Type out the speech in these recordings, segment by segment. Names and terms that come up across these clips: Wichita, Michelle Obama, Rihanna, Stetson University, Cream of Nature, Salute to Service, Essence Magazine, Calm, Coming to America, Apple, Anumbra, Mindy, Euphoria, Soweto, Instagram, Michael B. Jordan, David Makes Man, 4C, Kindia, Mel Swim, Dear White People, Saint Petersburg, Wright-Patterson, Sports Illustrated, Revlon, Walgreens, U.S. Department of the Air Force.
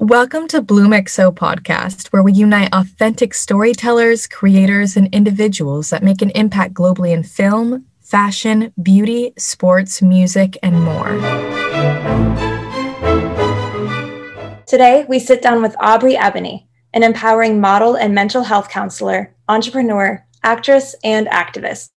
Welcome to Bloom XO Podcast, where we unite authentic storytellers, creators, and individuals that make an impact globally in film, fashion, beauty, sports, music, and more. Today, we sit down with Aubrey Ebony, an empowering model and mental health counselor, entrepreneur, actress, and activist.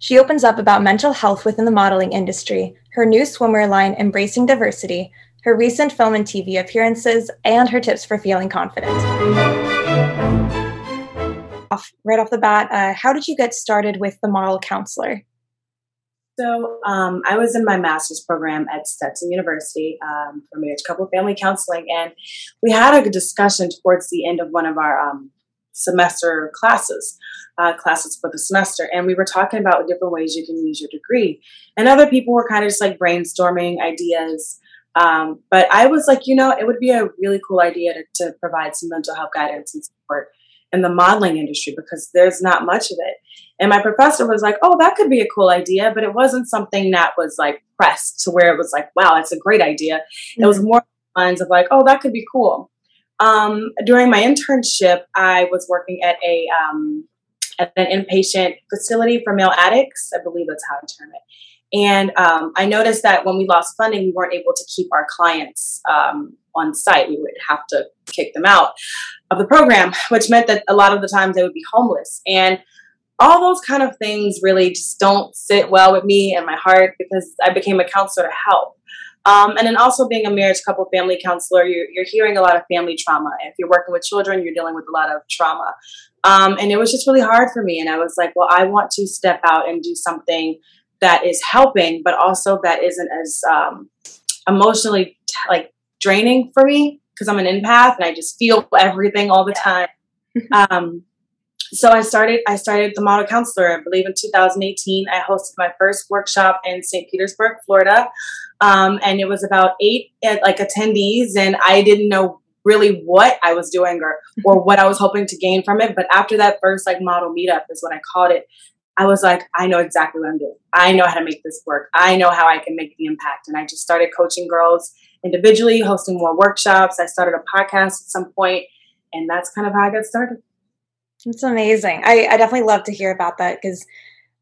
She opens up about mental health within the modeling industry, her new swimwear line, Embracing Diversity, her recent film and TV appearances, and her tips for feeling confident. Right off the bat, how did you get started with the model counselor? So I was in my master's program at Stetson University for marriage, couple, family counseling, and we had a discussion towards the end of one of our semester classes for the semester, and we were talking about different ways you can use your degree. And other people were kind of just like brainstorming ideas. But I was like, it would be a really cool idea to provide some mental health guidance and support in the modeling industry because there's not much of it. And my professor was like, oh, that could be a cool idea. But it wasn't something that was like pressed to where it was like, wow, it's a great idea. Mm-hmm. It was more lines of like, oh, that could be cool. During my internship, I was working at an inpatient facility for male addicts. I believe that's how I term it. And I noticed that when we lost funding, we weren't able to keep our clients on site. We would have to kick them out of the program, which meant that a lot of the times they would be homeless. And all those kind of things really just don't sit well with me and my heart because I became a counselor to help. And then also being a marriage, couple, family counselor, you're hearing a lot of family trauma. If you're working with children, you're dealing with a lot of trauma. And it was just really hard for me. And I was like, well, I want to step out and do something that is helping, but also that isn't as emotionally draining for me because I'm an empath and I just feel everything all the time. So I started the model counselor, I believe in 2018. I hosted my first workshop in Saint Petersburg, Florida. And it was about 8 attendees, and I didn't know really what I was doing or what I was hoping to gain from it. But after that first model meetup is what I called it, I was like, I know exactly what I'm doing. I know how to make this work. I know how I can make the impact. And I just started coaching girls individually, hosting more workshops. I started a podcast at some point, and that's kind of how I got started. It's amazing. I definitely love to hear about that because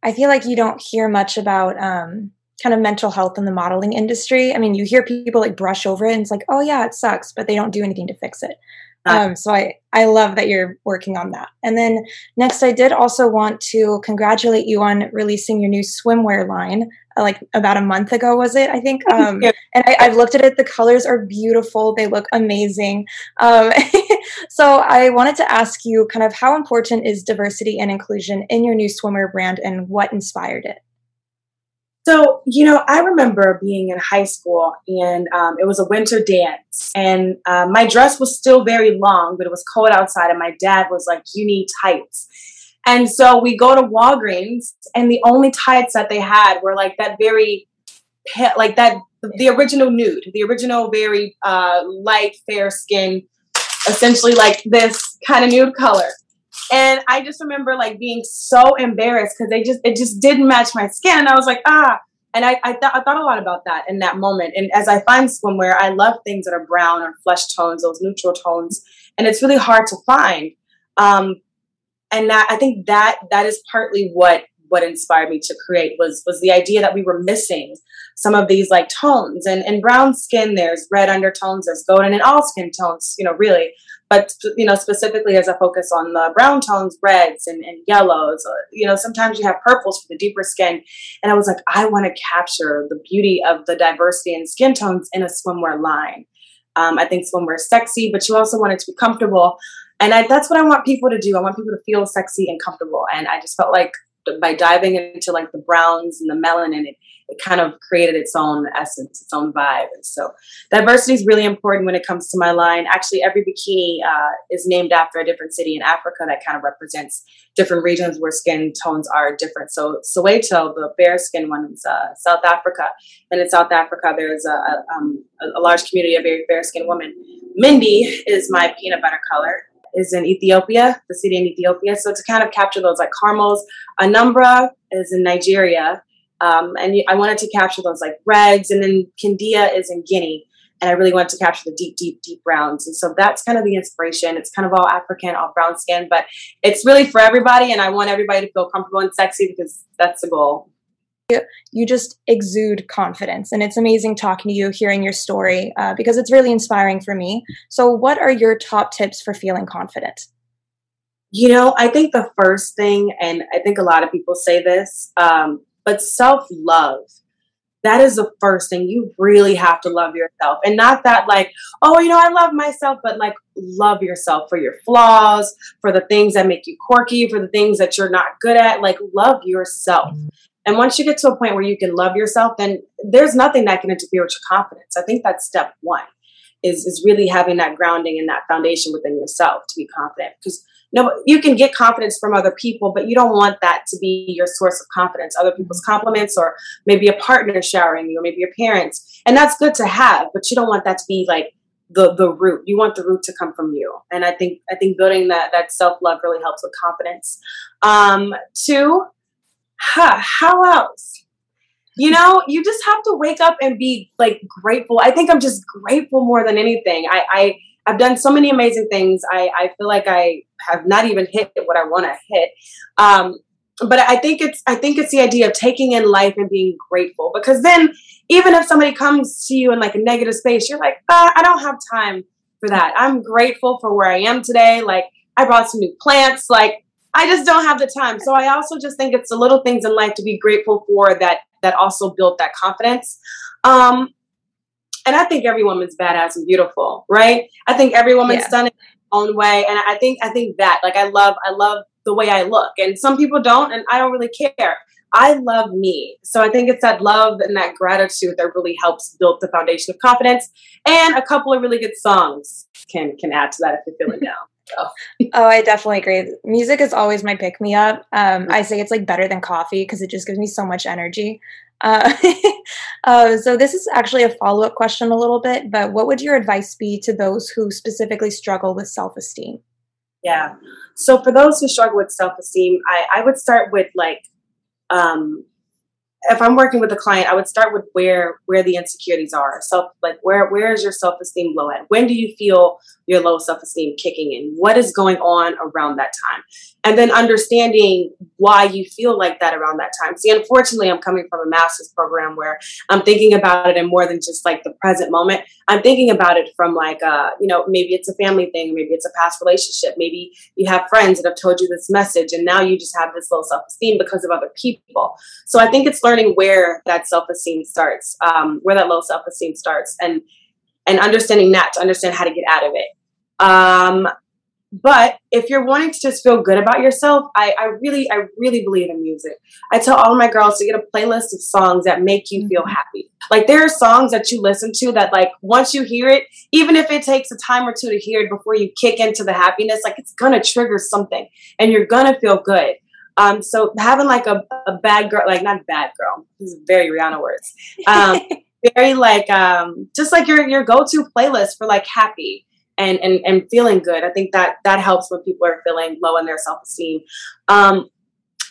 I feel like you don't hear much about kind of mental health in the modeling industry. I mean, you hear people brush over it and it's like, oh yeah, it sucks, but they don't do anything to fix it. So I love that you're working on that. And then next, I did also want to congratulate you on releasing your new swimwear line, about a month ago, was it? I think. And I've looked at it. The colors are beautiful. They look amazing. So I wanted to ask you kind of how important is diversity and inclusion in your new swimwear brand and what inspired it? So, I remember being in high school and it was a winter dance and my dress was still very long, but it was cold outside and my dad was like, you need tights. And so we go to Walgreens and the only tights that they had were the original nude, the original very light, fair skin, essentially this kind of nude color. And I just remember being so embarrassed because it just didn't match my skin. And I was like, ah. And I thought a lot about that in that moment. And as I find swimwear, I love things that are brown or flesh tones, those neutral tones. And it's really hard to find. And that, I think that is partly what inspired me to create was the idea that we were missing some of these tones. And in brown skin, there's red undertones, there's golden, and all skin tones, really. But, specifically as I focus on the brown tones, reds and yellows, sometimes you have purples for the deeper skin. And I was like, I want to capture the beauty of the diversity in skin tones in a swimwear line. I think swimwear is sexy, but you also want it to be comfortable. And that's what I want people to do. I want people to feel sexy and comfortable. And I just felt like by diving into the browns and the melanin, it kind of created its own essence, its own vibe. And so diversity is really important when it comes to my line. Actually, every bikini is named after a different city in Africa that kind of represents different regions where skin tones are different. So Soweto, the fair skin one, is South Africa. And in South Africa, there's a large community of very fair skinned women. Mindy is my peanut butter color. Is in Ethiopia, the city in Ethiopia. So to kind of capture those caramels. Anumbra is in Nigeria. And I wanted to capture those reds. And then Kindia is in Guinea. And I really wanted to capture the deep, deep, deep browns. And so that's kind of the inspiration. It's kind of all African, all brown skin, but it's really for everybody. And I want everybody to feel comfortable and sexy because that's the goal. You just exude confidence, and it's amazing talking to you, hearing your story, because it's really inspiring for me. So what are your top tips for feeling confident? You know, I think the first thing, and I think a lot of people say this, but self-love. That is the first thing. You really have to love yourself, and not that like, oh, you know, I love myself, but like love yourself for your flaws, for the things that make you quirky, for the things that you're not good at, like love yourself. And once you get to a point where you can love yourself, then there's nothing that can interfere with your confidence. I think that's step one is really having that grounding and that foundation within yourself to be confident, because no, you can get confidence from other people, but you don't want that to be your source of confidence. Other people's compliments, or maybe a partner showering you, or maybe your parents. And that's good to have, but you don't want that to be like the root. You want the root to come from you. And I think building that self-love really helps with confidence. Two, how else? You know, you just have to wake up and be like grateful. I think I'm just grateful more than anything. I've done so many amazing things. I feel like I have not even hit what I want to hit. But I think it's the idea of taking in life and being grateful, because then even if somebody comes to you in like a negative space, you're like, I don't have time for that. I'm grateful for where I am today. Like I brought some new plants, like I just don't have the time. So I also just think it's the little things in life to be grateful for that also build that confidence. And I think every woman's badass and beautiful, right? I think every woman's done it in her own way. And I think that, like, I love the way I look. And some people don't, and I don't really care. I love me. So I think it's that love and that gratitude that really helps build the foundation of confidence. And a couple of really good songs can add to that if you're feeling down. So. Oh, I definitely agree. Music is always my pick me up. I say it's like better than coffee because it just gives me so much energy. So this is actually a follow-up question a little bit, but what would your advice be to those who specifically struggle with self-esteem? Yeah. So for those who struggle with self-esteem, I would start with like, if I'm working with a client, I would start with where the insecurities are. So like, where is your self-esteem low at? When do you feel your low self-esteem kicking in? What is going on around that time? And then understanding why you feel like that around that time. See, unfortunately, I'm coming from a master's program where I'm thinking about it in more than just like the present moment. I'm thinking about it from like, you know, maybe it's a family thing. Maybe it's a past relationship. Maybe you have friends that have told you this message, and now you just have this low self-esteem because of other people. So I think it's learning where that self-esteem starts, where that low self-esteem starts, and understanding that to understand how to get out of it. But if you're wanting to just feel good about yourself, I really believe in music. I tell all my girls to get a playlist of songs that make you feel happy. Like there are songs that you listen to that like once you hear it, even if it takes a time or two to hear it before you kick into the happiness, like it's going to trigger something and you're going to feel good. So having like a bad girl, like not bad girl, this is very Rihanna words. Very like, just like your go-to playlist for like happy and feeling good. I think that helps when people are feeling low in their self-esteem.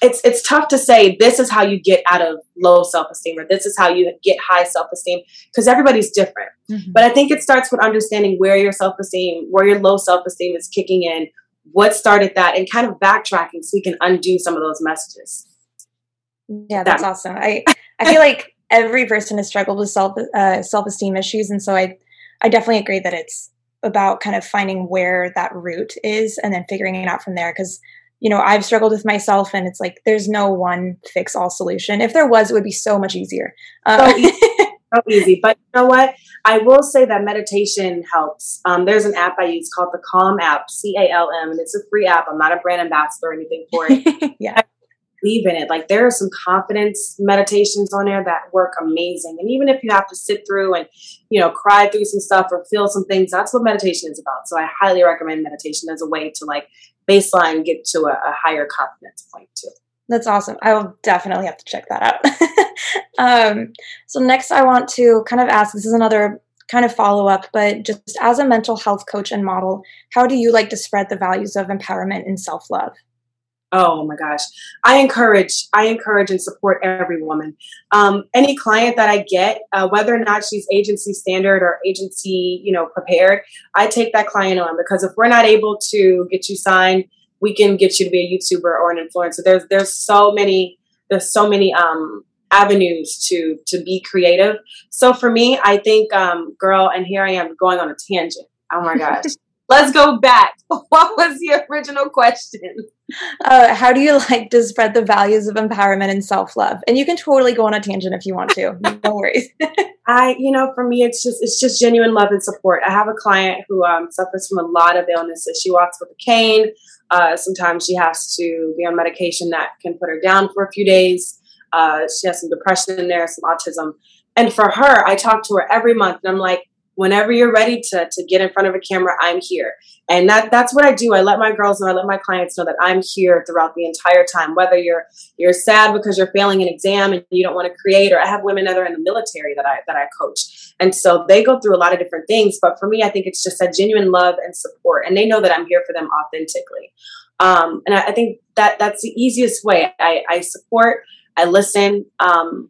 It's tough to say this is how you get out of low self-esteem or this is how you get high self-esteem because everybody's different. Mm-hmm. But I think it starts with understanding where your self-esteem, where your low self-esteem is kicking in, what started that, and kind of backtracking so we can undo some of those messages. Yeah, that's awesome. I feel like every person has struggled with self-esteem issues. And so I definitely agree that it's about kind of finding where that root is and then figuring it out from there. Because, you know, I've struggled with myself and it's like, there's no one fix all solution. If there was, it would be so much easier. So easy. But you know what? I will say that meditation helps. There's an app I use called the Calm app, CALM, and it's a free app. I'm not a brand ambassador or anything for it. Yeah. I believe in it. Like there are some confidence meditations on there that work amazing. And even if you have to sit through and, you know, cry through some stuff or feel some things, that's what meditation is about. So I highly recommend meditation as a way to like baseline, get to a higher confidence point too. That's awesome. I will definitely have to check that out. So next I want to kind of ask, this is another kind of follow-up, but just as a mental health coach and model, how do you like to spread the values of empowerment and self-love? Oh my gosh. I encourage and support every woman. Any client that I get, whether or not she's agency standard or agency, prepared, I take that client on, because if we're not able to get you signed, we can get you to be a YouTuber or an influencer. There's so many, avenues to be creative. So for me, I think, girl, and here I am going on a tangent. Oh my gosh. Let's go back. What was the original question? How do you like to spread the values of empowerment and self-love? And you can totally go on a tangent if you want to. No worries. For me, it's just genuine love and support. I have a client who suffers from a lot of illnesses. She walks with a cane. Sometimes she has to be on medication that can put her down for a few days. She has some depression in there, some autism. And for her, I talk to her every month and I'm like, whenever you're ready to get in front of a camera, I'm here. And that's what I do. I let my girls know, I let my clients know that I'm here throughout the entire time, whether you're sad because you're failing an exam and you don't want to create, or I have women that are in the military that I coach. And so they go through a lot of different things. But for me, I think it's just that genuine love and support. And they know that I'm here for them authentically. And I think that's the easiest way. I support, I listen, and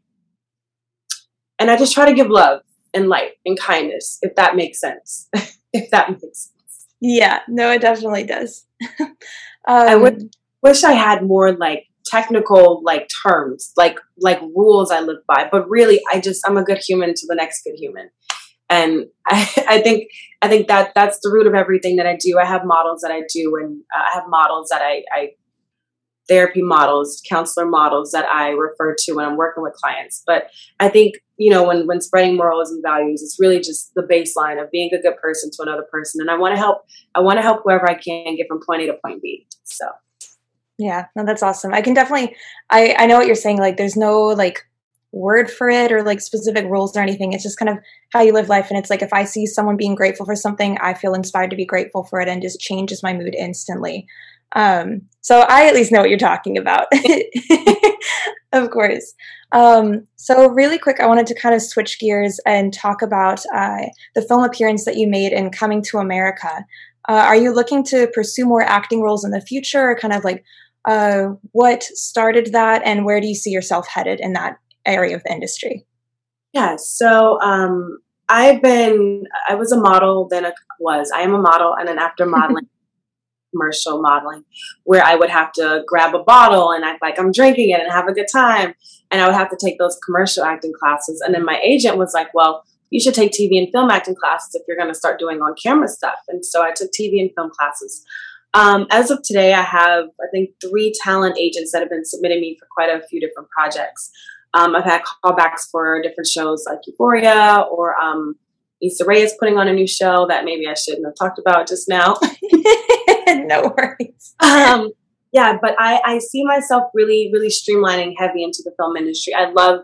I just try to give love and light and kindness, if that makes sense. If that makes sense. Yeah, no, it definitely does. I wish I had more technical terms, like rules I live by, but really I'm a good human to the next good human. And I think that's the root of everything that I do. I have models that I do, and I have models that I therapy models, counselor models that I refer to when I'm working with clients. But I think, when spreading morals and values, it's really just the baseline of being a good person to another person. And I want to help whoever I can get from point A to point B. So. Yeah, no, that's awesome. I can definitely, I know what you're saying. There's no word for it or specific rules or anything. It's just kind of how you live life. And it's if I see someone being grateful for something, I feel inspired to be grateful for it, and just changes my mood instantly. So I at least know what you're talking about. Of course. So really quick, I wanted to kind of switch gears and talk about the film appearance that you made in Coming to America. Are you looking to pursue more acting roles in the future, or kind of what started that, and where do you see yourself headed in that area of the industry? Yeah. So, I am a model, and then after modeling, commercial modeling, where I would have to grab a bottle and act like I'm drinking it and have a good time. And I would have to take those commercial acting classes. And then my agent was like, well, you should take TV and film acting classes if you're going to start doing on camera stuff. And so I took TV and film classes. As of today, I have, I think, 3 talent agents that have been submitting me for quite a few different projects. I've had callbacks for different shows like Euphoria, or Issa Rae is putting on a new show that maybe I shouldn't have talked about just now. No worries. But I see myself really, really streamlining heavy into the film industry. I love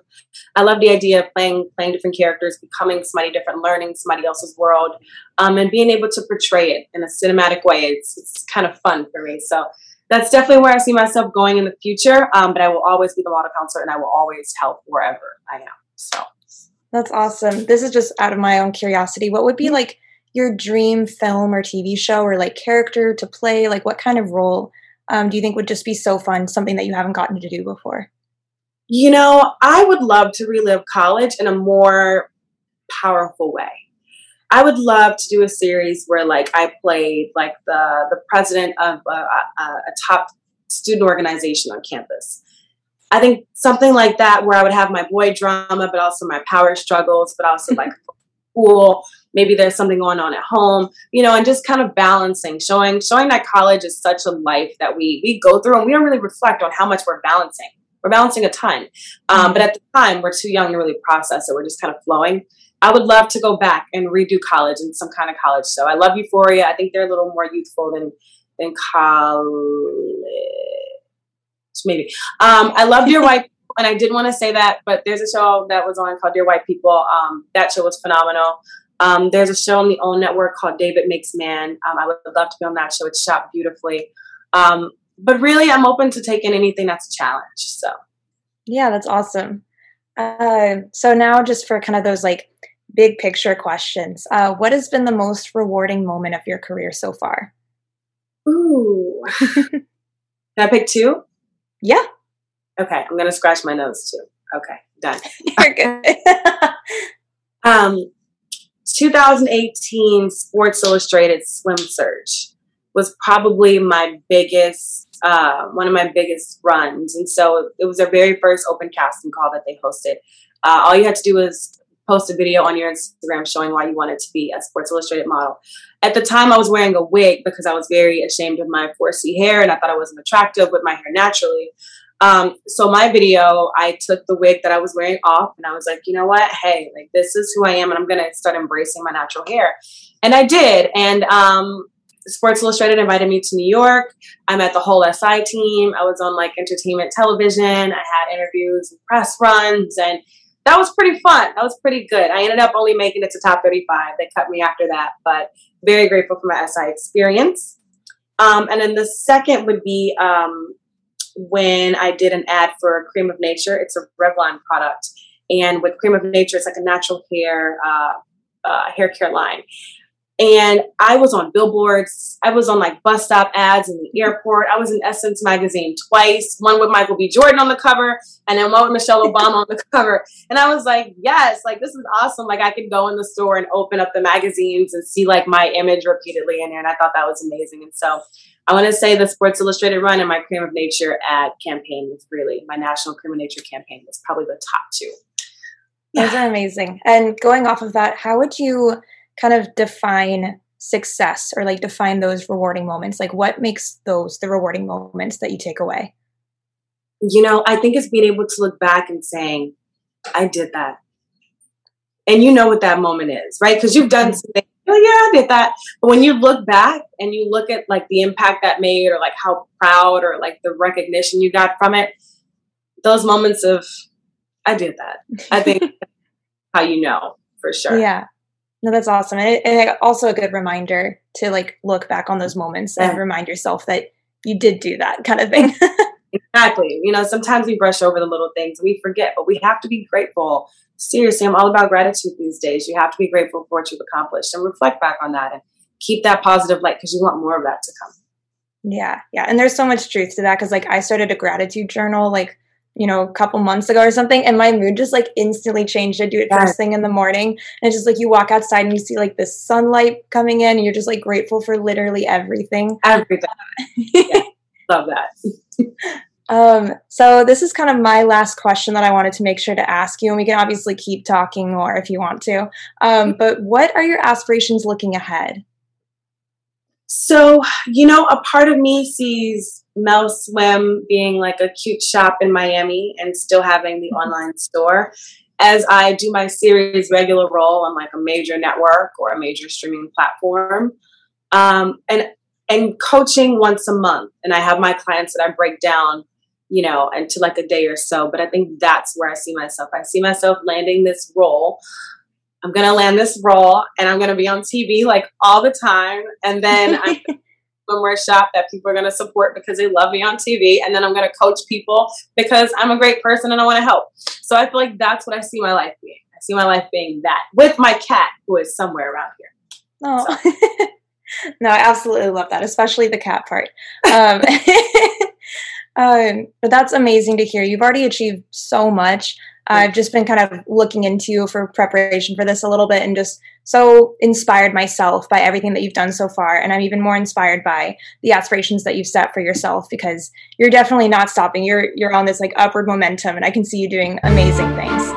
the idea of playing different characters, becoming somebody different, learning somebody else's world, and being able to portray it in a cinematic way. It's kind of fun for me. So that's definitely where I see myself going in the future. But I will always be the model counselor, and I will always help wherever I am. So that's awesome. This is just out of my own curiosity. What would be your dream film or TV show, or character to play? What kind of role do you think would just be so fun, something that you haven't gotten to do before? I would love to relive college in a more powerful way. I would love to do a series where I played the president of a top student organization on campus. I think something like that, where I would have my boy drama, but also my power struggles, but also cool. Maybe there's something going on at home, and just kind of balancing, showing that college is such a life that we go through, and we don't really reflect on how much we're balancing. We're balancing a ton. But at the time, we're too young to really process it. We're just kind of flowing. I would love to go back and redo college in some kind of college show. I love Euphoria. I think they're a little more youthful than college. Maybe. I love Dear White People. And I did want to say that, but there's a show that was on called Dear White People. That show was phenomenal. There's a show on the OWN Network called David Makes Man. I would love to be on that show. It's shot beautifully. But really, I'm open to taking anything that's a challenge. So, yeah, that's awesome. So now, just for kind of those big picture questions, what has been the most rewarding moment of your career so far? Ooh. Can I pick two? Yeah. Okay. I'm going to scratch my nose too. Okay. Done. You're good. 2018 Sports Illustrated swim search was probably my biggest, one of my biggest runs. And so it was their very first open casting call that they hosted. All you had to do was post a video on your Instagram showing why you wanted to be a Sports Illustrated model. At the time, I was wearing a wig because I was very ashamed of my 4C hair and I thought I wasn't attractive with my hair naturally. So my video, I took the wig that I was wearing off and I was like, you know what? Hey, like this is who I am and I'm going to start embracing my natural hair. And I did. And, Sports Illustrated invited me to New York. I met the whole SI team. I was on like entertainment television. I had interviews and press runs and that was pretty fun. That was pretty good. I ended up only making it to top 35. They cut me after that, but very grateful for my SI experience. And then the second would be, when I did an ad for Cream of Nature. It's a Revlon product. And with Cream of Nature, it's like a natural hair, hair care line. And I was on billboards. I was on like bus stop ads in the airport. I was in Essence Magazine twice, one with Michael B. Jordan on the cover and then one with Michelle Obama on the cover. And I was like, yes, like this is awesome. Like I could go in the store and open up the magazines and see like my image repeatedly in there. And I thought that was amazing. And so I want to say the Sports Illustrated run and my Cream of Nature ad campaign was really, my National Cream of Nature campaign was probably the top two. Those are amazing. And going off of that, how would you kind of define success or like define those rewarding moments? Like what makes those the rewarding moments that you take away? You know, I think it's being able to look back and saying, I did that. And you know what that moment is, right? Because you've done something. Oh, yeah, I did that. But when you look back and you look at like the impact that made or like how proud or like the recognition you got from it, those moments of, I did that. I think how you know for sure. Yeah. No, that's awesome. And also a good reminder to like look back on those moments and remind yourself that you did do that kind of thing. Exactly. You know, sometimes we brush over the little things and we forget, but we have to be grateful. Seriously, I'm all about gratitude these days. You have to be grateful for what you've accomplished and reflect back on that and keep that positive light because you want more of that to come. Yeah. Yeah. And there's so much truth to that because like I started a gratitude journal like, you know, a couple months ago or something. And my mood just like instantly changed. I do it first thing in the morning. And it's just like, you walk outside and you see like this sunlight coming in and you're just like grateful for literally everything. Everything. Yeah. Love that. So this is kind of my last question that I wanted to make sure to ask you. And we can obviously keep talking more if you want to. But what are your aspirations looking ahead? So, you know, a part of me sees Mel Swim being like a cute shop in Miami and still having the online store. As I do my series regular role on like a major network or a major streaming platform. And coaching once a month. And I have my clients that I break down, you know, into like a day or so. But I think that's where I see myself. I see myself landing this role. I'm going to land this role and I'm going to be on TV like all the time. And then I'm swimwear shop that people are going to support because they love me on TV. And then I'm going to coach people because I'm a great person and I want to help. So I feel like that's what I see my life being. I see my life being that with my cat who is somewhere around here. Oh, so. No, I absolutely love that, especially the cat part. But that's amazing to hear. You've already achieved so much. I've just been kind of looking into you for preparation for this a little bit and just so inspired myself by everything that you've done so far. And I'm even more inspired by the aspirations that you've set for yourself because you're definitely not stopping. You're on this like upward momentum and I can see you doing amazing things.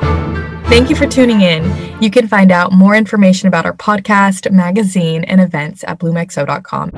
Thank you for tuning in. You can find out more information about our podcast, magazine, and events at bloomxo.com.